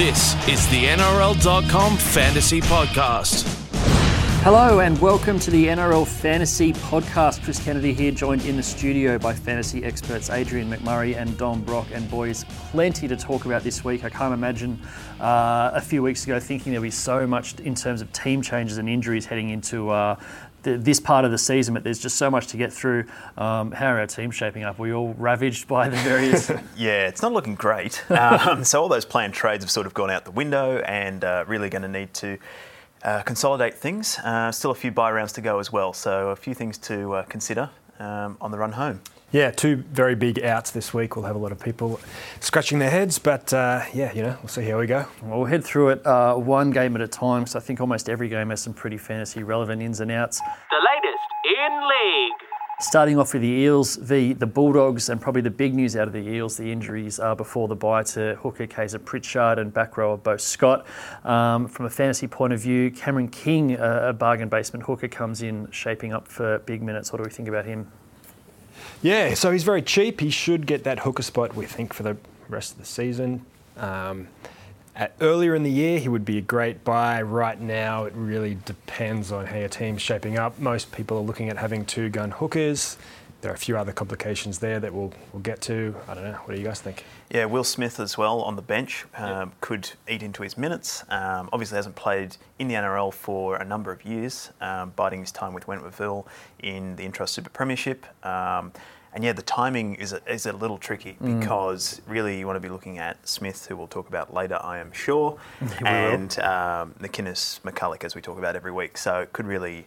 This is the NRL.com Fantasy Podcast. Hello and welcome to the NRL Fantasy Podcast. Chris Kennedy here, joined in the studio by fantasy experts Adrian McMurray and Dom Brock. And boys, plenty to talk about this week. I can't imagine a few weeks ago thinking there'd be so much in terms of team changes and injuries heading into this part of the season, but there's just so much to get through. How are our teams shaping up? Are we all ravaged by the various... Yeah, it's not looking great. So all those planned trades have sort of gone out the window and really going to need to consolidate things. Still a few buy rounds to go as well, so a few things to consider on the run home. Yeah, two very big outs this week. We'll have a lot of people scratching their heads, but we'll see how we go. We'll head through it one game at a time, so I think almost every game has some pretty fantasy relevant ins and outs. The latest in league. Starting off with the Eels v the Bulldogs, and probably the big news out of the Eels, the injuries are before the bye to hooker Kaysa Pritchard and back rower Beau Scott. From a fantasy point of view, Cameron King, a bargain basement hooker, comes in shaping up for big minutes. What do we think about him? Yeah, so he's very cheap. He should get that hooker spot, we think, for the rest of the season. Earlier in the year, he would be a great buy. Right now, it really depends on how your team's shaping up. Most people are looking at having two-gun hookers. There are a few other complications there that we'll get to. I don't know. What do you guys think? Yeah, Will Smith as well on the bench could eat into his minutes. Obviously hasn't played in the NRL for a number of years, biding his time with Wentworthville in the Intra Super Premiership. The timing is a little tricky because really you want to be looking at Smith, who we'll talk about later, I am sure, and McInnes McCullough, as we talk about every week. So it could really...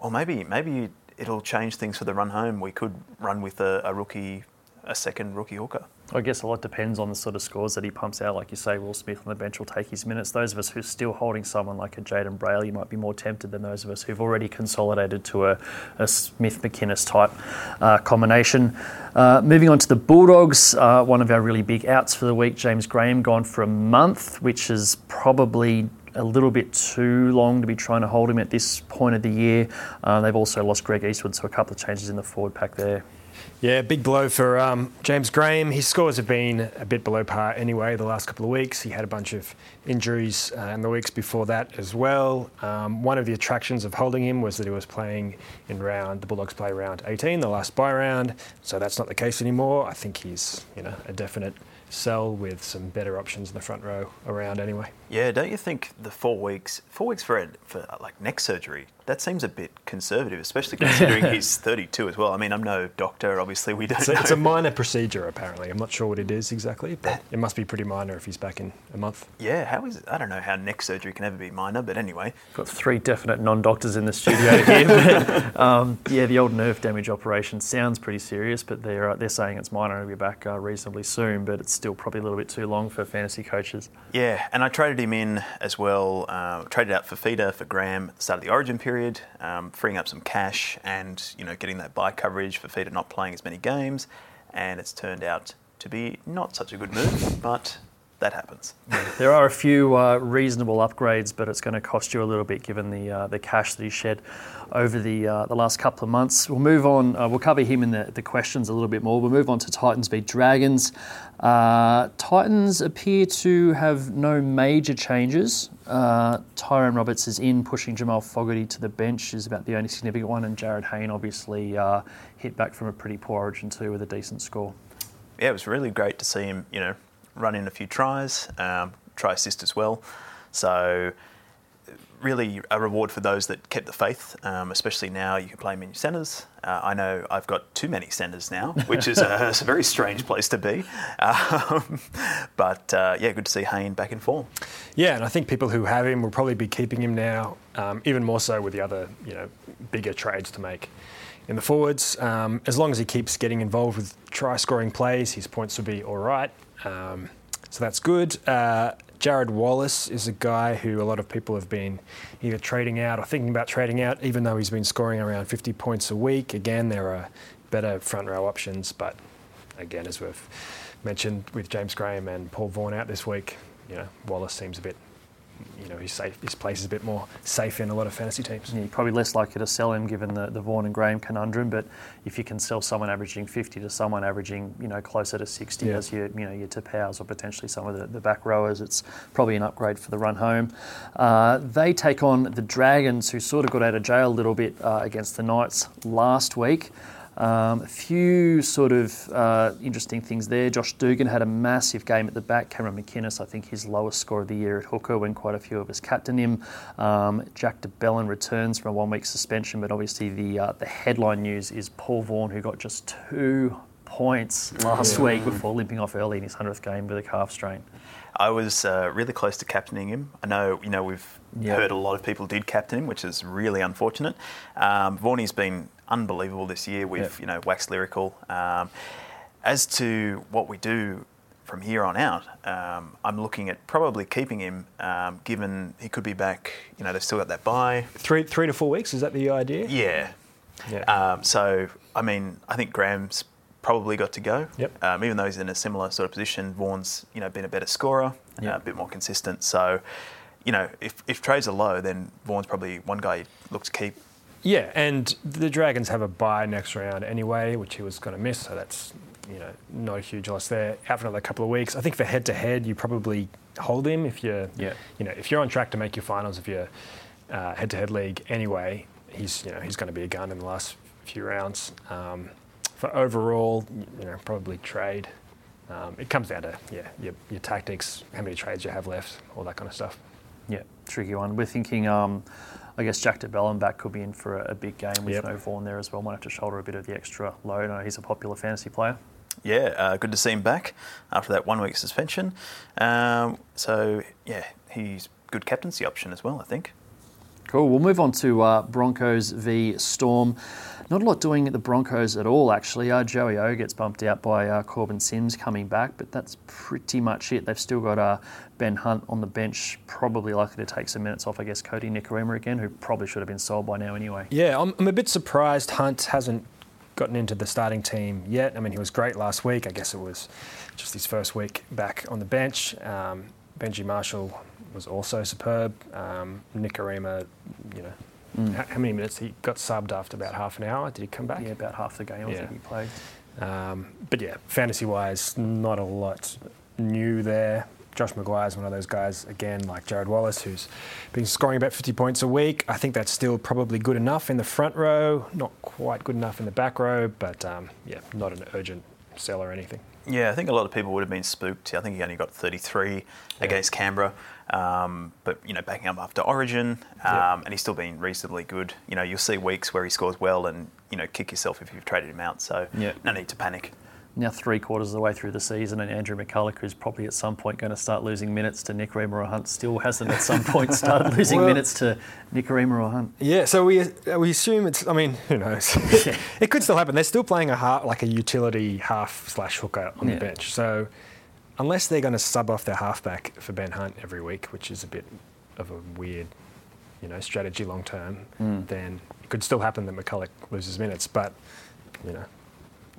Well, maybe it'll change things for the run home. We could run with a second rookie hooker. I guess a lot depends on the sort of scores that he pumps out. Like you say, Will Smith on the bench will take his minutes. Those of us who are still holding someone like a Jayden Brailey might be more tempted than those of us who've already consolidated to a Smith-McInnes type combination. Moving on to the Bulldogs, one of our really big outs for the week, James Graham gone for a month, which is probably a little bit too long to be trying to hold him at this point of the year. They've also lost Greg Eastwood, so a couple of changes in the forward pack there. Yeah, big blow for James Graham. His scores have been a bit below par anyway the last couple of weeks. He had a bunch of injuries in the weeks before that as well. One of the attractions of holding him was that he was playing the Bulldogs play round 18, the last bye round. So that's not the case anymore. I think he's a definite sell with some better options in the front row around anyway. Yeah, don't you think the four weeks for like neck surgery, that seems a bit conservative, especially considering he's 32 as well. I mean, I'm no doctor, obviously we don't know. It's a minor procedure apparently. I'm not sure what it is exactly, but it must be pretty minor if he's back in a month. Yeah, how is it? I don't know how neck surgery can ever be minor, but anyway. Got three definite non-doctors in the studio here. But, the old nerve damage operation sounds pretty serious, but they're saying it's minor and he'll be back reasonably soon, but it's still probably a little bit too long for fantasy coaches. Yeah, and I traded him in as well, traded out Fifita for Graham at the start of the Origin period, freeing up some cash and getting that buy coverage, Fifita not playing as many games, and it's turned out to be not such a good move, but that happens. There are a few reasonable upgrades, but it's going to cost you a little bit given the cash that he shed over the last couple of months. We'll move on. We'll cover him in the questions a little bit more. We'll move on to Titans v Dragons. Titans appear to have no major changes. Tyrone Roberts is in, pushing Jamal Fogarty to the bench is about the only significant one, and Jarryd Hayne obviously hit back from a pretty poor Origin too with a decent score. Yeah, it was really great to see him, run in a few tries, try assist as well. So really a reward for those that kept the faith, especially now you can play many centres. I know I've got too many centres now, which is a very strange place to be. Good to see Hayne back in form. Yeah, and I think people who have him will probably be keeping him now, even more so with the other bigger trades to make. In the forwards, as long as he keeps getting involved with try-scoring plays, his points will be all right. So that's good. Jarryd Wallace is a guy who a lot of people have been either trading out or thinking about trading out, even though he's been scoring around 50 points a week. Again, there are better front-row options, but again, as we've mentioned with James Graham and Paul Vaughan out this week, Wallace seems a bit you know, he's safe. His place is a bit more safe in a lot of fantasy teams. Yeah, you're probably less likely to sell him given the Vaughan and Graham conundrum. But if you can sell someone averaging 50 to someone averaging, you know, closer to 60 as your Tapau's or potentially some of the back rowers, it's probably an upgrade for the run home. They take on the Dragons, who sort of got out of jail a little bit against the Knights last week. A few sort of interesting things there. Josh Dugan had a massive game at the back. Cameron McInnes, I think his lowest score of the year at hooker when quite a few of us captained him. Jack DeBellin returns from a 1 week suspension, but obviously the headline news is Paul Vaughan, who got just 2 points last week before limping off early in his 100th game with a calf strain. I was really close to captaining him. I know, you know, we've heard a lot of people did captain him, which is really unfortunate. Vaughan's been unbelievable this year. We've waxed lyrical. As to what we do from here on out, I'm looking at probably keeping him, given he could be back. You know, they've still got that bye. Three to 4 weeks. Is that the idea? Yeah. So I mean, I think Graham's probably got to go. Yep. Even though he's in a similar sort of position, Vaughan's, you know, been a better scorer, a bit more consistent. So, you know, if trades are low, then Vaughan's probably one guy you look to keep. Yeah, and the Dragons have a bye next round anyway, which he was going to miss. So that's, you know, not a huge loss there. Out for another couple of weeks. I think for head to head, you probably hold him if you're, you know, if you're on track to make your finals of your head to head league anyway. He's, you know, he's going to be a gun in the last few rounds. For overall, you know, probably trade. It comes down to your tactics, how many trades you have left, all that kind of stuff. Yeah, tricky one. We're thinking, I guess Jack DeBellin back could be in for a big game with no Vaughan there as well. Might have to shoulder a bit of the extra load. I know he's a popular fantasy player. Yeah, good to see him back after that 1 week suspension. So, yeah, he's good captaincy option as well, I think. Cool. We'll move on to Broncos v Storm. Not a lot doing at the Broncos at all, actually. Joey O gets bumped out by Corbin Sims coming back, but that's pretty much it. They've still got Ben Hunt on the bench, probably likely to take some minutes off, I guess, Cody Nikorima again, who probably should have been sold by now anyway. Yeah, I'm a bit surprised Hunt hasn't gotten into the starting team yet. I mean, he was great last week. I guess it was just his first week back on the bench. Benji Marshall was also superb. Nikorima, you know, how many minutes? He got subbed after about half an hour. Did he come back? Yeah, about half the game I think he played. But yeah, fantasy-wise, not a lot new there. Josh Maguire is one of those guys, again, like Jared Wallace, who's been scoring about 50 points a week. I think that's still probably good enough in the front row, not quite good enough in the back row, but not an urgent sell or anything. Yeah, I think a lot of people would have been spooked. I think he only got 33 against Canberra. But, you know, backing up after Origin, and he's still been reasonably good. You know, you'll see weeks where he scores well and, you know, kick yourself if you've traded him out. So no need to panic. Now 3/4 of the way through the season, and Andrew McCullough, who's probably at some point going to start losing minutes to Nikorima or Hunt, still hasn't at some point started losing minutes to Nikorima or Hunt. Yeah, so we assume it's. I mean, who knows? It could still happen. They're still playing a utility half/hooker on the bench. So unless they're going to sub off their halfback for Ben Hunt every week, which is a bit of a weird, you know, strategy long term, then it could still happen that McCullough loses minutes. But you know,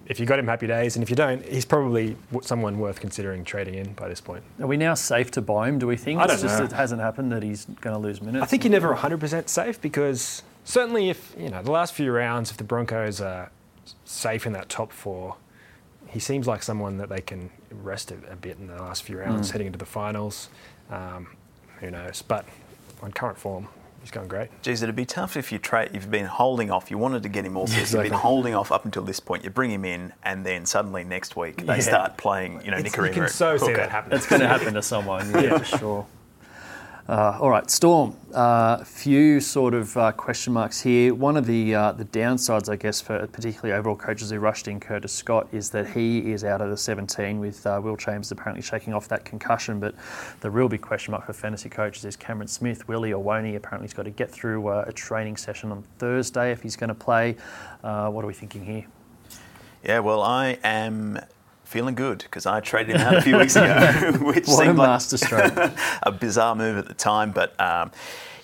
if you got him, happy days, and if you don't, he's probably someone worth considering trading in by this point. Are we now safe to buy him, do we think? I don't know. It's just it hasn't happened that he's going to lose minutes. I think you're never 100% safe, because certainly if, you know, the last few rounds, if the Broncos are safe in that top four, he seems like someone that they can rest a bit in the last few rounds heading into the finals. Who knows? But on current form, he's going great. Geez, it'd be tough if you've been holding off. You wanted to get him all season. Exactly. You've been holding off up until this point. You bring him in, and then suddenly next week they start playing, you know, Nikorima. You can see that happening. It's going to happen to someone, for sure. All right, Storm. Few sort of question marks here. One of the downsides, I guess, for particularly overall coaches who rushed in Curtis Scott, is that he is out of the 17 with Will Chambers apparently shaking off that concussion. But the real big question mark for fantasy coaches is Cameron Smith. Willie Owoni apparently has got to get through a training session on Thursday if he's going to play. What are we thinking here? Yeah, well, I am feeling good because I traded him out a few weeks ago, which what seemed a masterstroke, like a bizarre move at the time. But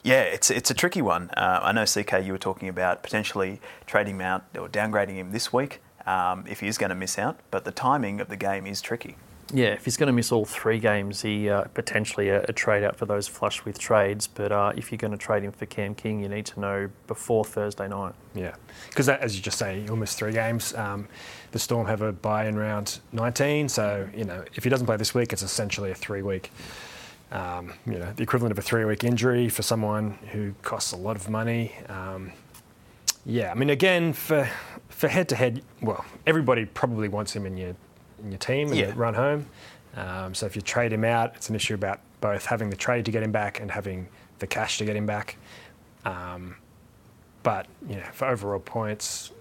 it's a tricky one. I know, CK, you were talking about potentially trading him out or downgrading him this week if he is going to miss out. But the timing of the game is tricky. Yeah, if he's going to miss all three games, he potentially a trade out for those flush with trades. But if you're going to trade him for Cam King, you need to know before Thursday night. Yeah, because as you just say, he'll miss three games. The Storm have a bye in round 19, so you know if he doesn't play this week, it's essentially a 3-week. You know, the equivalent of a 3-week injury for someone who costs a lot of money. Yeah, I mean, again, for head-to-head, well, everybody probably wants him in your team and your run home. So if you trade him out, it's an issue about both having the trade to get him back and having the cash to get him back. But, you know, for overall points,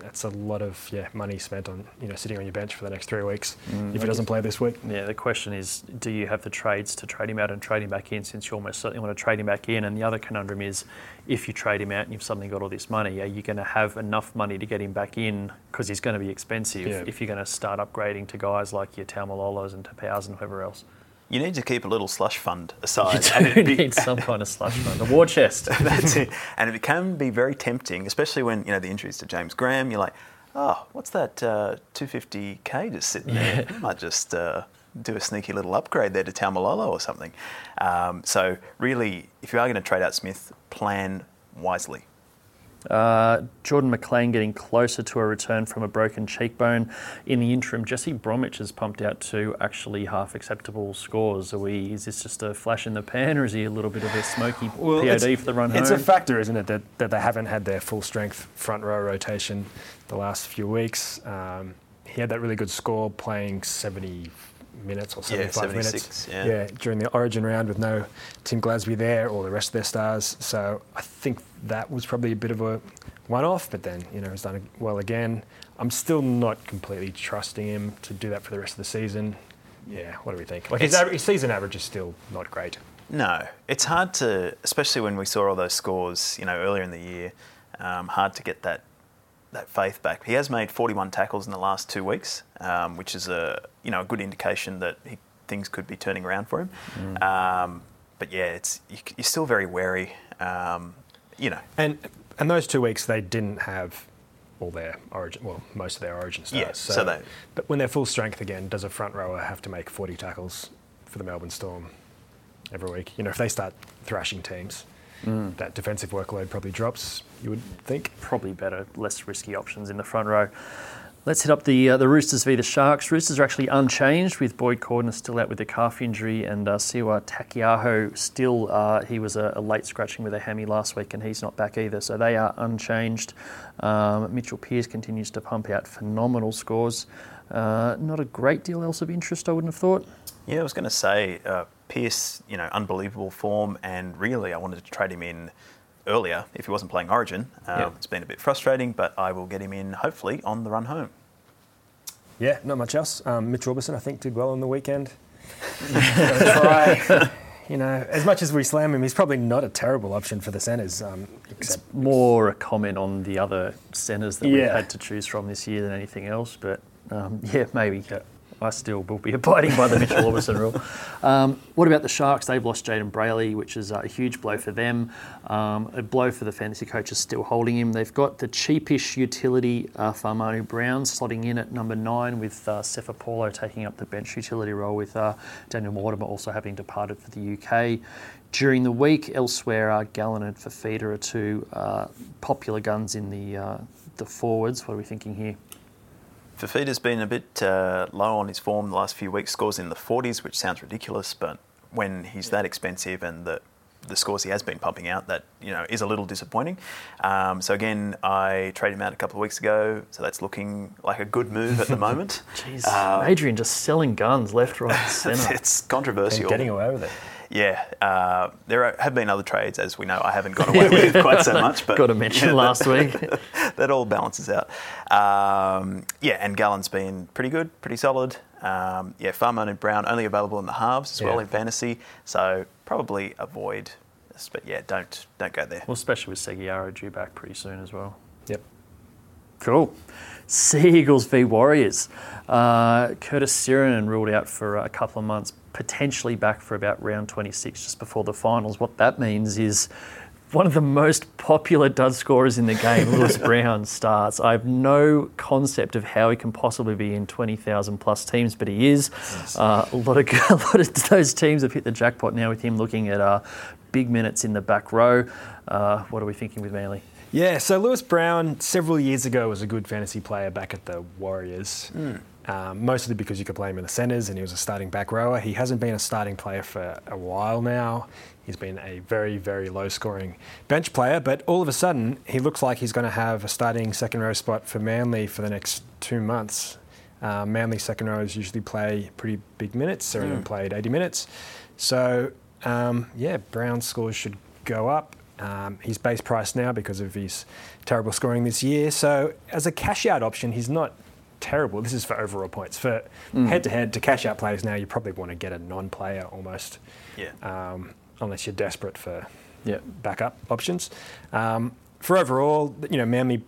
that's a lot of money spent on sitting on your bench for the next 3 weeks if he doesn't play this week. Yeah, the question is, do you have the trades to trade him out and trade him back in, since you almost certainly want to trade him back in? And the other conundrum is, if you trade him out and you've suddenly got all this money, are you going to have enough money to get him back in, because he's going to be expensive if you're going to start upgrading to guys like your Taumalolos and Tapaus and whoever else? You need to keep a little slush fund aside. You need some kind of slush fund, a war chest. That's it. And it can be very tempting, especially when, the injuries to James Graham. You're like, oh, what's that $250K just sitting there? I might just do a sneaky little upgrade there to Taumalolo or something. So really, if you are going to trade out Smith, plan wisely. Jordan McLean getting closer to a return from a broken cheekbone. In the interim, Jesse Bromwich has pumped out two actually half acceptable scores. Is this just a flash in the pan, or is he a little bit of a smoky POD for the run home? It's a factor, isn't it, that they haven't had their full strength front row rotation the last few weeks. He had that really good score playing 70 minutes or 75 minutes during the Origin round with no Tim Glasby there or the rest of their stars. So I think that was probably a bit of a one-off, but then, he's done well again. I'm still not completely trusting him to do that for the rest of the season. Yeah, what do we think? Like his season average is still not great. No, it's hard to, especially when we saw all those scores, earlier in the year, hard to get that faith back. He has made 41 tackles in the last 2 weeks, which is a good indication that things could be turning around for him. But yeah, you're still very wary, And those 2 weeks they didn't have all their origin, most of their origin stars. Yeah, but when they're full strength again, does a front rower have to make 40 tackles for the Melbourne Storm every week? If they start thrashing teams. That defensive workload probably drops, you would think. Probably better, less risky options in the front row. Let's hit up the Roosters v the Sharks. Roosters are actually unchanged, with Boyd Cordner still out with a calf injury, and Siwa Takiaho still, he was a late scratching with a hammy last week, and he's not back either. So they are unchanged. Mitchell Pearce continues to pump out phenomenal scores. Not a great deal else of interest, I wouldn't have thought. Yeah, I was going to say, Pearce, unbelievable form, and really I wanted to trade him in earlier if he wasn't playing Origin. It's been a bit frustrating, but I will get him in hopefully on the run home. Yeah, not much else. Mitch Orbison, I think, did well on the weekend. As much as we slam him, he's probably not a terrible option for the centres. It's more a comment on the other centres that we've had to choose from this year than anything else, but maybe. Yeah. I still will be abiding by the Mitchell Orbison rule. What about the Sharks? They've lost Jayden Brailey, which is a huge blow for them. A blow for the fantasy coaches still holding him. They've got the cheapish utility Fa'amanu Brown slotting in at number 9, with Sefa Paulo taking up the bench utility role, with Daniel Mortimer also having departed for the UK. During the week, elsewhere, Gallen and Fifita are two popular guns in the forwards. What are we thinking here? Fifita's been a bit low on his form the last few weeks, scores in the 40s, which sounds ridiculous, but when he's that expensive and the scores he has been pumping out, that is a little disappointing. So again, I traded him out a couple of weeks ago, so that's looking like a good move at the moment. Jeez, Adrian just selling guns left, right and centre. It's controversial. And getting away with it. Yeah, there have been other trades, as we know. I haven't got away with quite so much. But got to mention last week. That all balances out. And Gallen's been pretty good, pretty solid. Fa'amanu Brown only available in the halves as well in fantasy, so probably avoid. But don't go there. Well, especially with Seguiaro due back pretty soon as well. Yep. Cool. Sea Eagles v Warriors. Curtis Sirian ruled out for a couple of months, potentially back for about round 26, just before the finals. What that means is one of the most popular dud scorers in the game, Lewis Brown, starts. I have no concept of how he can possibly be in 20,000 plus teams, but he is. Yes. A lot of those teams have hit the jackpot now with him, looking at big minutes in the back row. What are we thinking with Manly? Yeah, so Lewis Brown several years ago was a good fantasy player back at the Warriors. Mm. Mostly because you could play him in the centres and he was a starting back rower. He hasn't been a starting player for a while now. He's been a very, very low-scoring bench player, but all of a sudden he looks like he's going to have a starting second-row spot for Manly for the next 2 months. Manly second rowers usually play pretty big minutes. Serena played 80 minutes. So, Brown's scores should go up. He's base price now because of his terrible scoring this year. So as a cash-out option, he's not terrible. This is for overall points. For head-to-head, to cash-out players now, you probably want to get a non-player almost, unless you're desperate for backup options. For overall, Manly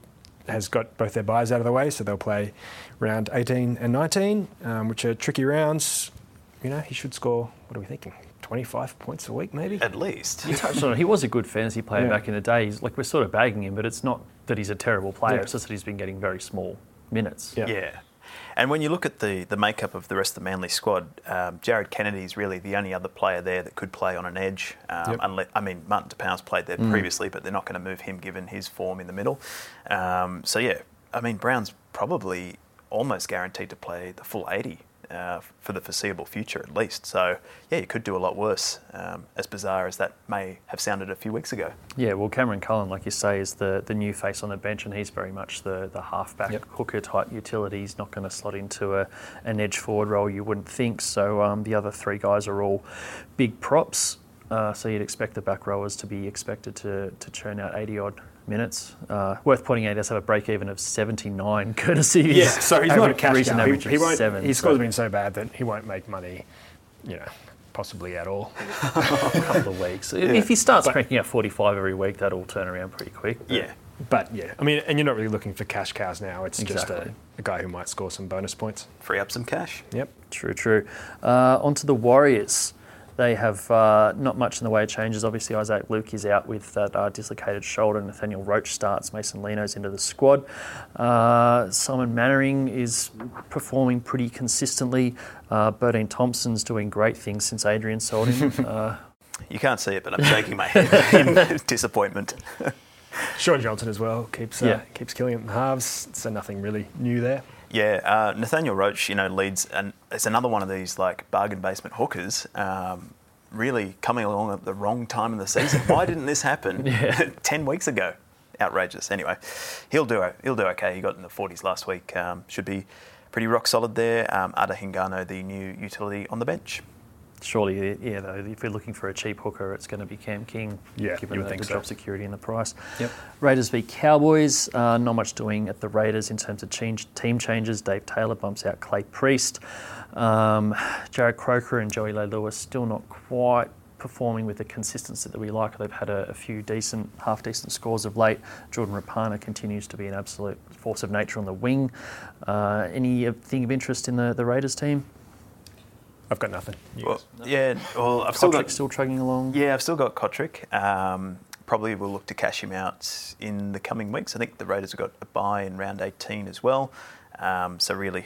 has got both their buys out of the way, so they'll play round 18 and 19, which are tricky rounds. He should score, what are we thinking, 25 points a week maybe? At least. You touched on it. He was a good fantasy player back in the day. He's, we're sort of bagging him, but it's not that he's a terrible player. Yeah. It's just that he's been getting very small minutes. Yeah. And when you look at the makeup of the rest of the Manly squad, Jared Kennedy's really the only other player there that could play on an edge. Martin DePauw's played there previously, but they're not going to move him given his form in the middle. Brown's probably almost guaranteed to play the full 80 for the foreseeable future at least. So, you could do a lot worse, as bizarre as that may have sounded a few weeks ago. Yeah, well, Cameron Cullen, like you say, is the new face on the bench, and he's very much the halfback hooker-type utility. He's not going to slot into an edge-forward role, you wouldn't think. So the other three guys are all big props. So you'd expect the back rowers to be expected to churn out 80-odd minutes. Worth pointing out, he does have a break even of 79, courtesy. Yeah, so he's not a cash cow. His scores have been so bad that he won't make money, possibly at all. A couple of weeks. Yeah. If he starts cranking out 45 every week, that'll turn around pretty quick. Yeah. But, and you're not really looking for cash cows now. It's just a guy who might score some bonus points. Free up some cash. Yep. True. On to the Warriors. They have not much in the way of changes. Obviously, Isaac Luke is out with that dislocated shoulder. Nathaniel Roache starts. Mason Leno's into the squad. Simon Mannering is performing pretty consistently. Burdine Thompson's doing great things since Adrian sold him. You can't see it, but I'm shaking my head in disappointment. Sean Johnson as well keeps killing it in the halves, so nothing really new there. Yeah, Nathaniel Roache, leads, and it's another one of these bargain basement hookers, really coming along at the wrong time of the season. Why didn't this happen 10 weeks ago? Outrageous. Anyway, he'll do okay. He got in the 40s last week. Should be pretty rock solid there. Ada Hingano, the new utility on the bench. Surely, though, if you're looking for a cheap hooker, it's going to be Cam King, given the job security and the price. Yep. Raiders v Cowboys, not much doing at the Raiders in terms of team changes. Dave Taylor bumps out Clay Priest. Jared Croker and Joey Lelua still not quite performing with the consistency that we like. They've had a few half-decent scores of late. Jordan Rapana continues to be an absolute force of nature on the wing. Anything of interest in the Raiders team? I've got nothing. Kotrick still chugging along. Yeah, I've still got Kotrick. Probably we'll look to cash him out in the coming weeks. I think the Raiders have got a bye in round 18 as well. So really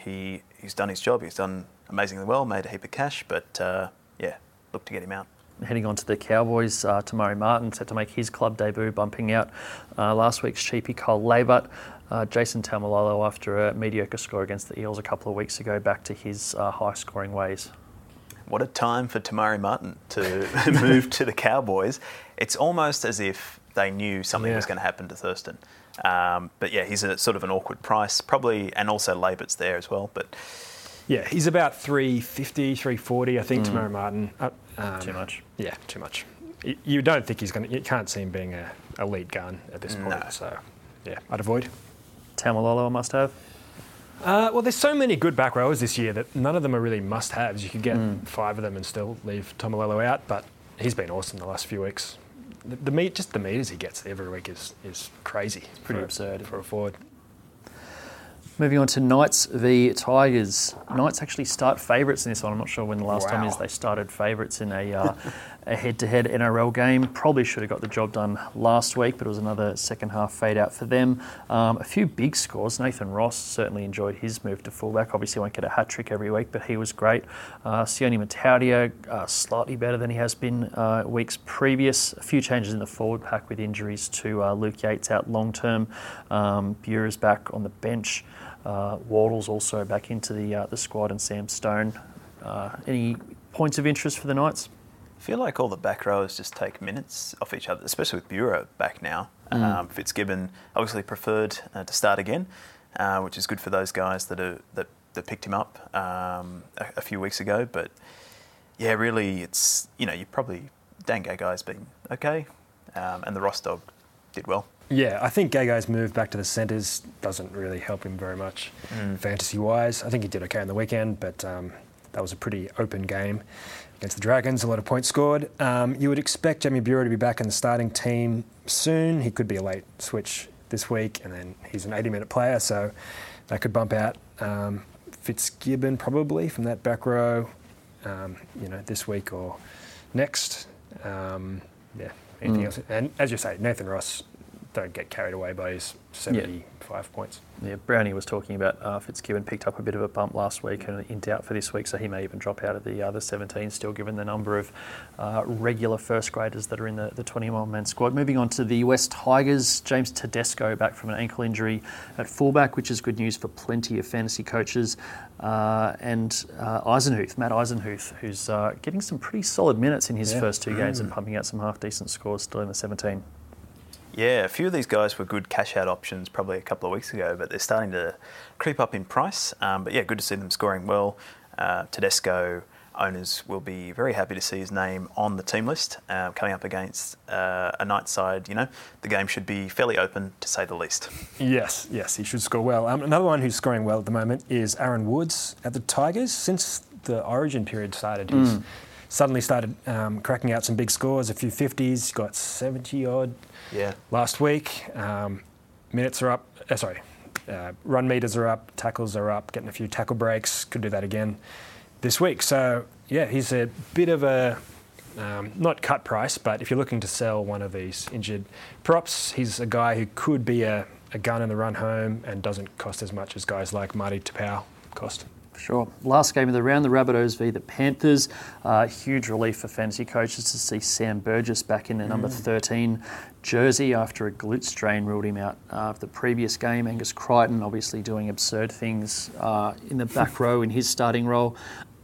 he's done his job. He's done amazingly well, made a heap of cash, but look to get him out. Heading on to the Cowboys, Tamari Martin set to make his club debut, bumping out last week's cheapie Cole Labut. Jason Taumalolo, after a mediocre score against the Eels a couple of weeks ago, back to his high-scoring ways. What a time for Tamari Martin to move to the Cowboys. It's almost as if they knew something was going to happen to Thurston. He's a sort of an awkward price, probably, and also Labut's there as well. But yeah, he's about 350, 340, I think. Tamari Martin. Too much. Yeah, too much. You don't think he's going to. You can't see him being a elite gun at this point. No. So yeah, I'd avoid. Taumalolo a must-have. There's so many good back rowers this year that none of them are really must-haves. You could get five of them and still leave Taumalolo out, but he's been awesome the last few weeks. The meters he gets every week is crazy. It's pretty absurd for a forward. Moving on to Knights v Tigers. Knights actually start favourites in this one. I'm not sure when the last time is they started favourites in a head-to-head NRL game. Probably should have got the job done last week, but it was another second-half fade-out for them. A few big scores. Nathan Ross certainly enjoyed his move to fullback. Obviously, won't get a hat-trick every week, but he was great. Sione Mataudia, slightly better than he has been weeks previous. A few changes in the forward pack with injuries to Luke Yates out long-term. Bure is back on the bench. Wardle's also back into the squad, and Sam Stone. Any points of interest for the Knights? I feel like all the back rowers just take minutes off each other, especially with Bure back now. Fitzgibbon obviously preferred to start again, which is good for those guys that picked him up a few weeks ago. But yeah, really, it's you probably Dan Gagai's been okay, and the Ross dog did well. Yeah, I think Gagai's move back to the centres doesn't really help him very much fantasy-wise. I think he did okay on the weekend, but that was a pretty open game against the Dragons, a lot of points scored. You would expect Jamie Bure to be back in the starting team soon. He could be a late switch this week, and then he's an 80-minute player, so that could bump out Fitzgibbon probably from that back row, this week or next. Anything else? And as you say, Nathan Ross... don't get carried away by his 75 points. Yeah, Brownie was talking about Fitzgibbon picked up a bit of a bump last week and in doubt for this week, so he may even drop out of the other 17 still, given the number of regular first graders that are in the 21-man squad. Moving on to the West Tigers, James Tedesco back from an ankle injury at fullback, which is good news for plenty of fantasy coaches. And Matt Eisenhuth, who's getting some pretty solid minutes in his first two games and pumping out some half-decent scores still in the 17. Yeah, a few of these guys were good cash-out options probably a couple of weeks ago, but they're starting to creep up in price. But yeah, good to see them scoring well. Tedesco owners will be very happy to see his name on the team list coming up against a Knights side. The game should be fairly open, to say the least. Yes, he should score well. Another one who's scoring well at the moment is Aaron Woods at the Tigers. Since the Origin period started, he's suddenly started cracking out some big scores, a few 50s, got 70-odd last week. Minutes are up, run meters are up, tackles are up, getting a few tackle breaks, could do that again this week. So, yeah, he's a bit of a, not cut price, but if you're looking to sell one of these injured props, he's a guy who could be a gun in the run home and doesn't cost as much as guys like Marty Tapau cost. Sure. Last game of the round, the Rabbitohs v the Panthers. Huge relief for fantasy coaches to see Sam Burgess back in the number 13 jersey after a glute strain ruled him out of the previous game. Angus Crichton obviously doing absurd things in the back row in his starting role.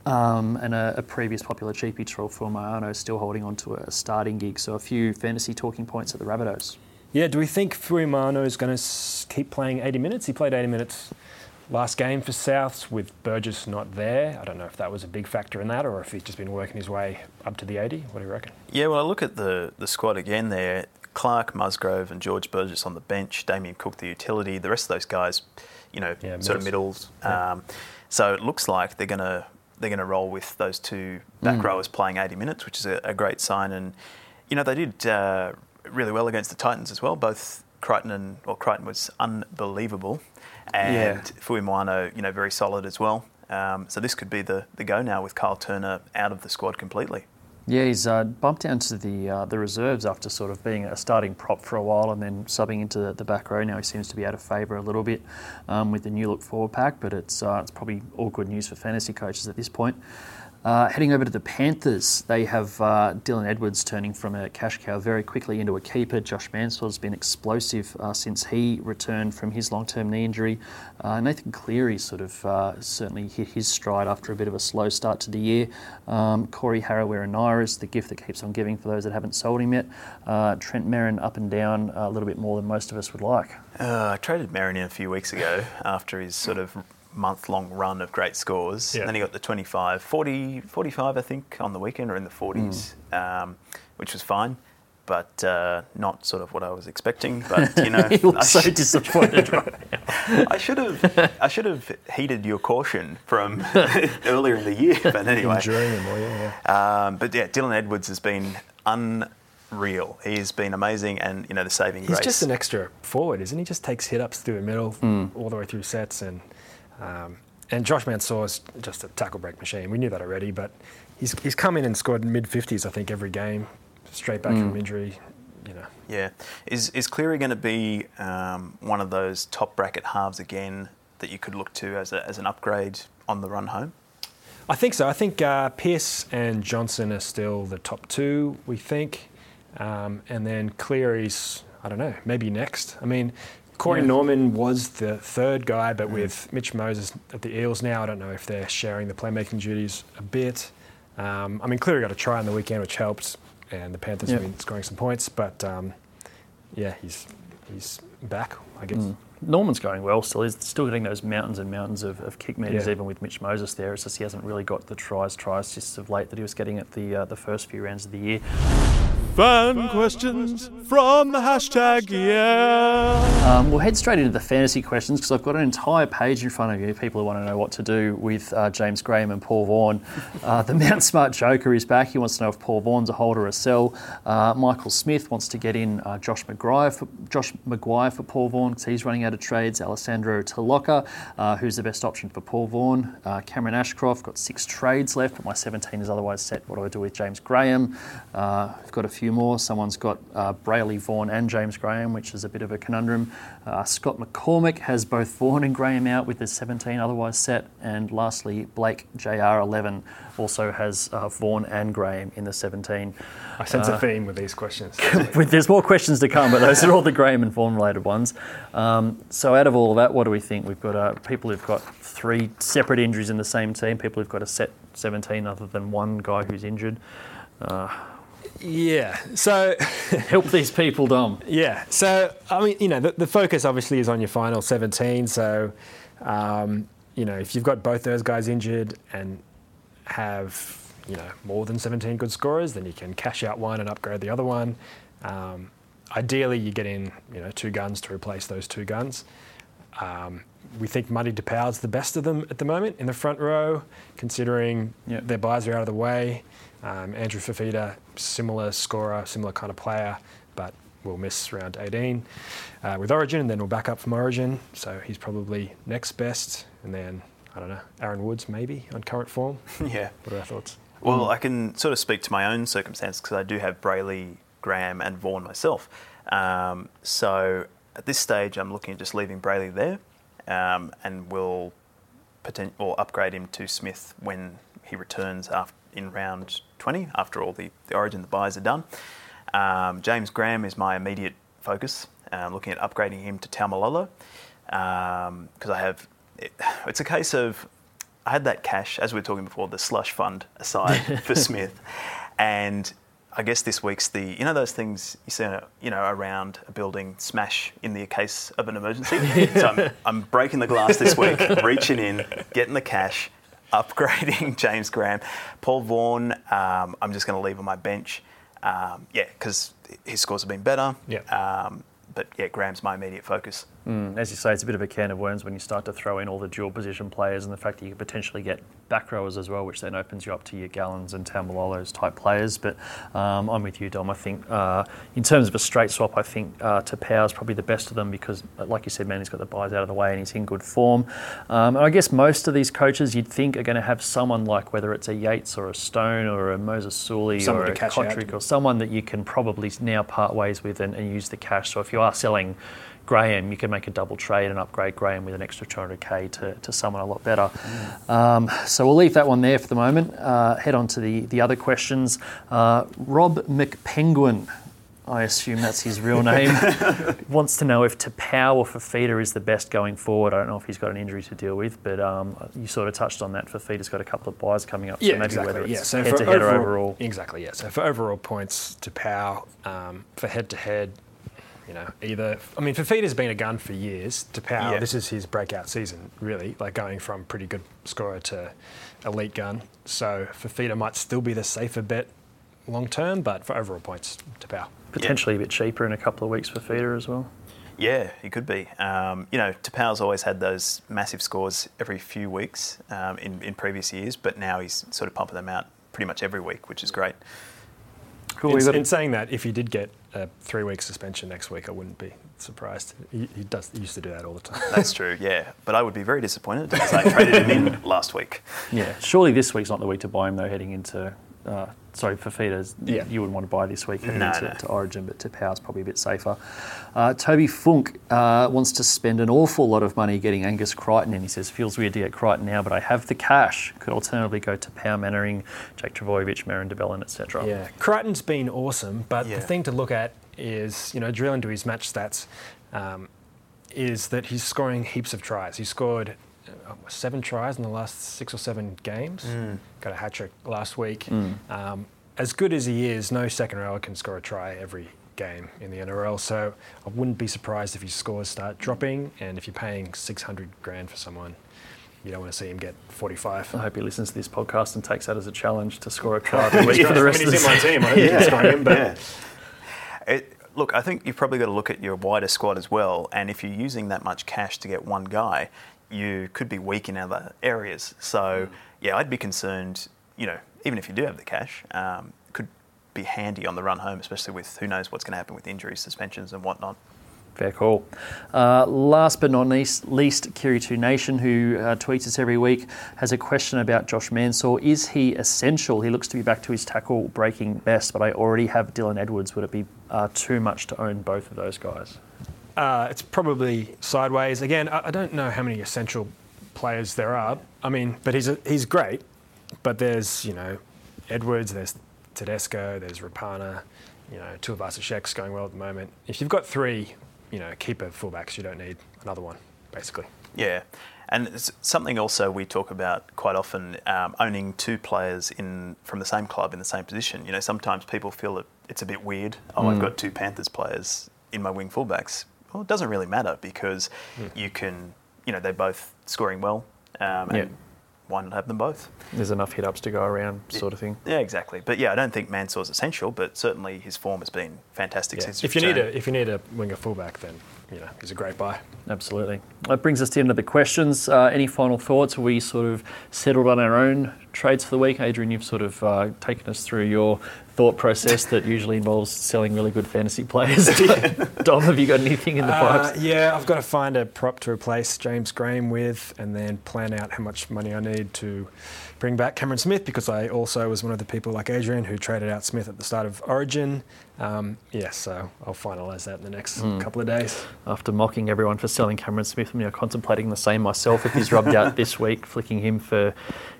And a previous popular cheapie, Troll Fuimano, still holding on to a starting gig. So a few fantasy talking points at the Rabbitohs. Yeah, do we think Fuimano is going to keep playing 80 minutes? He played 80 minutes last game for Souths with Burgess not there. I don't know if that was a big factor in that or if he's just been working his way up to the 80. What do you reckon? Yeah, well, I look at the squad again there. Clark, Musgrove and George Burgess on the bench. Damien Cook, the utility. The rest of those guys, sort of middles. Yeah. So it looks like they're going to roll with those two back rowers playing 80 minutes, which is a great sign. And, they did really well against the Titans as well. Both Crichton was unbelievable. And Fuimano, very solid as well. So this could be the go now with Kyle Turner out of the squad completely. Yeah, he's bumped down to the reserves after sort of being a starting prop for a while and then subbing into the back row. Now he seems to be out of favour a little bit with the new look forward pack, but it's probably all good news for fantasy coaches at this point. Heading over to the Panthers, they have Dylan Edwards turning from a cash cow very quickly into a keeper. Josh Mansfield's been explosive since he returned from his long-term knee injury. Nathan Cleary sort of certainly hit his stride after a bit of a slow start to the year. Corey Harawira-Naira is the gift that keeps on giving for those that haven't sold him yet. Trent Merrin up and down a little bit more than most of us would like. I traded Merrin in a few weeks ago after his sort of month-long run of great scores. Yeah. And then he got the 25, 40, 45, I think, on the weekend or in the 40s, which was fine, but not sort of what I was expecting. But, he was so disappointed right now. I should have heeded your caution from earlier in the year, but anyway. Enjoying him, but, yeah, Dylan Edwards has been real. He's been amazing, and you know the saving grace. He's just an extra forward, isn't he? Just takes hit ups through the middle, all the way through sets, and Josh Mansour is just a tackle break machine. We knew that already, but he's come in and scored mid-50s, I think, every game, straight back from injury. You know. Yeah, is Cleary going to be one of those top bracket halves again that you could look to as an upgrade on the run home? I think so. I think Pearce and Johnson are still the top two, we think. And then Cleary's, I don't know, maybe next. I mean, Corey Norman was the third guy, but with Mitch Moses at the Eels now, I don't know if they're sharing the playmaking duties a bit. I mean, Cleary got a try on the weekend, which helped, and the Panthers have been scoring some points. But, yeah, he's back, I guess. Norman's going well still. He's still getting those mountains and mountains of kick meters, even with Mitch Moses there. It's just he hasn't really got the tries just of late that he was getting at the first few rounds of the year. Fan questions from the hashtag, we'll head straight into the fantasy questions because I've got an entire page in front of you, people who want to know what to do with James Graham and Paul Vaughan. The Mount Smart Joker is back. He wants to know if Paul Vaughan's a hold or a sell. Michael Smith wants to get in Josh Maguire for Paul Vaughan because he's running out of trades. Alessandro Taloka, who's the best option for Paul Vaughan. Cameron Ashcroft, got 6 trades left, but my 17 is otherwise set. What do I do with James Graham? I've got a few more. Someone's got Brailey, Vaughan and James Graham, which is a bit of a conundrum. Scott McCormick has both Vaughan and Graham out with the 17 otherwise set. And lastly, Blake JR11 also has Vaughan and Graham in the 17. I sense a theme with these questions. There's more questions to come, but those are all the Graham and Vaughan related ones. So out of all of that, what do we think? We've got people who've got 3 separate injuries in the same team, people who've got a set 17 other than one guy who's injured. Yeah, so... Help these people, Dom. Yeah, so, I mean, you know, the focus obviously is on your final 17, so, you know, if you've got both those guys injured and have, you know, more than 17 good scorers, then you can cash out one and upgrade the other one. Ideally, you get in, you know, 2 guns to replace those 2 guns. We think Muddy DePauw's the best of them at the moment in the front row, considering their buys are out of the way. Andrew Fifita, similar scorer, similar kind of player, but will miss round 18 with Origin, and then we'll back up from Origin, so he's probably next best. And then, I don't know, Aaron Woods maybe on current form? Yeah. What are our thoughts? Well, I can sort of speak to my own circumstance because I do have Brailey, Graham and Vaughan myself. So at this stage, I'm looking at just leaving Brailey there and we'll upgrade him to Smith when he returns in round 20, after all the Origin, the buys are done. James Graham is my immediate focus. I'm looking at upgrading him to Taumalolo because it's a case of I had that cash, as we were talking before, the slush fund aside for Smith, and I guess this week's those things you see around a building smash in the case of an emergency. So I'm breaking the glass this week, reaching in, getting the cash, upgrading James Graham. Paul Vaughan, I'm just going to leave on my bench. Because his scores have been better. Yeah. But Graham's my immediate focus. As you say, it's a bit of a can of worms when you start to throw in all the dual position players and the fact that you could potentially get back rowers as well, which then opens you up to your Gallons and Tamalolo's type players. But I'm with you, Dom. I think in terms of a straight swap, I think Tapau's probably the best of them because, like you said, man, he's got the buys out of the way and he's in good form. And I guess most of these coaches you'd think are going to have someone like, whether it's a Yates or a Stone or a Moses Sully or a Kotrick or someone that you can probably now part ways with and use the cash. So if you are selling Graham, you can make a double trade and upgrade Graham with an extra 200k to someone a lot better. So we'll leave that one there for the moment. Head on to the other questions. Rob McPenguin, I assume that's his real name, wants to know if Tapau or Fifita is the best going forward. I don't know if he's got an injury to deal with, but you sort of touched on that. Fifita's got a couple of buys coming up. So maybe exactly, whether it's head-to-head or overall. Exactly, yeah. So for overall points, Tapau, for head-to-head, you know, Fifita's been a gun for years. Tapau, this is his breakout season, really, like going from pretty good scorer to elite gun. So Fifita might still be the safer bet long term, but for overall points, Tapau. Potentially a bit cheaper in a couple of weeks for Fifita as well. Yeah, he could be. Tapau's always had those massive scores every few weeks in previous years, but now he's sort of pumping them out pretty much every week, which is great. cool either. In saying that, if he did get a 3-week suspension next week, I wouldn't be surprised. He used to do that all the time. That's true, yeah. But I would be very disappointed because I traded him in last week. Yeah. Surely this week's not the week to buy him, though, heading into... Fifita, yeah. You wouldn't want to buy this week to Origin, but to Powell's probably a bit safer. Toby Funk wants to spend an awful lot of money getting Angus Crichton in. He says, feels weird to get Crichton now, but I have the cash. Could alternatively go to Powell, Mannering, Jake Trbojevic, Merrin DeBellin, etc. Yeah, Crichton's been awesome, but the thing to look at is, drill into his match stats, is that he's scoring heaps of tries. He scored 7 tries in the last 6 or 7 games. Got a hat-trick last week. As good as he is, no second rower can score a try every game in the NRL, so I wouldn't be surprised if his scores start dropping, and if you're paying $600,000 for someone, you don't want to see him get 45. I hope he listens to this podcast and takes that as a challenge to score a try every week for the rest of the season. I mean, he's in my team. I hope he's him, but... Yeah. Look, I think you've probably got to look at your wider squad as well, and if you're using that much cash to get one guy... you could be weak in other areas. So, yeah, I'd be concerned, even if you do have the cash, could be handy on the run home, especially with who knows what's going to happen with injuries, suspensions and whatnot. Fair call. Last but not least, Kiri2 Nation, who tweets us every week, has a question about Josh Mansour. Is he essential? He looks to be back to his tackle breaking best, but I already have Dylan Edwards. Would it be too much to own both of those guys? It's probably sideways. Again, I don't know how many essential players there are. I mean, but he's great. But there's, Edwards, there's Tedesco, there's Rapana, 2 of Tuivasa-Sheck's going well at the moment. If you've got 3, keeper fullbacks, you don't need another one, basically. Yeah. And it's something also we talk about quite often, owning 2 players from the same club in the same position. Sometimes people feel it's a bit weird. I've got 2 Panthers players in my wing fullbacks. Well, it doesn't really matter because you can, they're both scoring well, and why not have them both? There's enough hit-ups to go around, sort of thing. Yeah, exactly. But I don't think Mansour's essential, but certainly his form has been fantastic since his return. If you need a winger fullback, then he's a great buy. Absolutely. That brings us to the end of the questions. Any final thoughts? We sort of settled on our own trades for the week. Adrian, you've sort of taken us through your thought process that usually involves selling really good fantasy players. Dom, have you got anything in the pipes? Yeah, I've got to find a prop to replace James Graham with, and then plan out how much money I need to bring back Cameron Smith, because I also was one of the people like Adrian who traded out Smith at the start of Origin. So I'll finalise that in the next couple of days. After mocking everyone for selling Cameron Smith, I'm contemplating the same myself. If he's rubbed out this week, flicking him for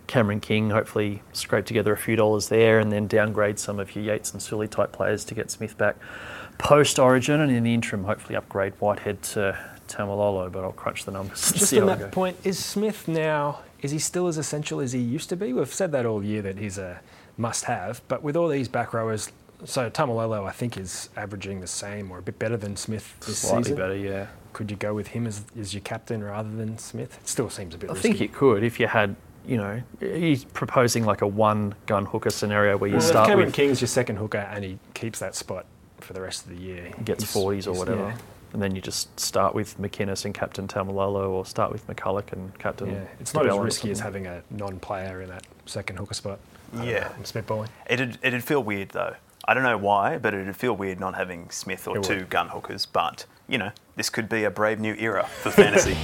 Cameron King, hopefully scrape together a few dollars there and then downgrade some of your Yates and Sully type players to get Smith back post-Origin, and in the interim hopefully upgrade Whitehead to Taumalolo, but I'll crunch the numbers. Just on that point, is Smith now, is he still as essential as he used to be? We've said that all year that he's a must-have, but with all these back rowers, so Taumalolo I think is averaging the same or a bit better than Smith this season. Slightly better, yeah. Could you go with him as your captain rather than Smith? It still seems a bit risky. I think you could if you had... he's proposing like a one-gun hooker scenario where you start Cameron with... Cameron King's your second hooker and he keeps that spot for the rest of the year. Gets 40s or whatever. Yeah. And then you just start with McInnes and captain Taumalolo, or start with McCullough and captain... Yeah, it's not as risky as having a non-player in that second hooker spot. I'm spitballing. It'd feel weird, though. I don't know why, but it'd feel weird not having Smith or 2 gun hookers, but... this could be a brave new era for fantasy.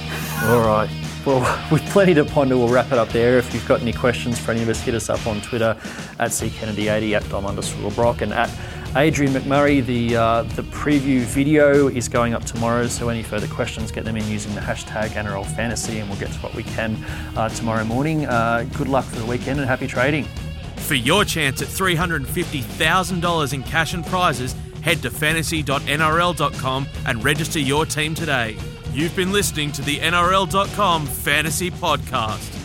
All right. Well, with plenty to ponder, we'll wrap it up there. If you've got any questions for any of us, hit us up on Twitter @ckennedy80, @Dom_Brock, and @Adrian McMurray. The preview video is going up tomorrow, so any further questions, get them in using the hashtag NRLFantasy, and we'll get to what we can tomorrow morning. Good luck for the weekend and happy trading. For your chance at $350,000 in cash and prizes, head to fantasy.nrl.com and register your team today. You've been listening to the NRL.com Fantasy Podcast.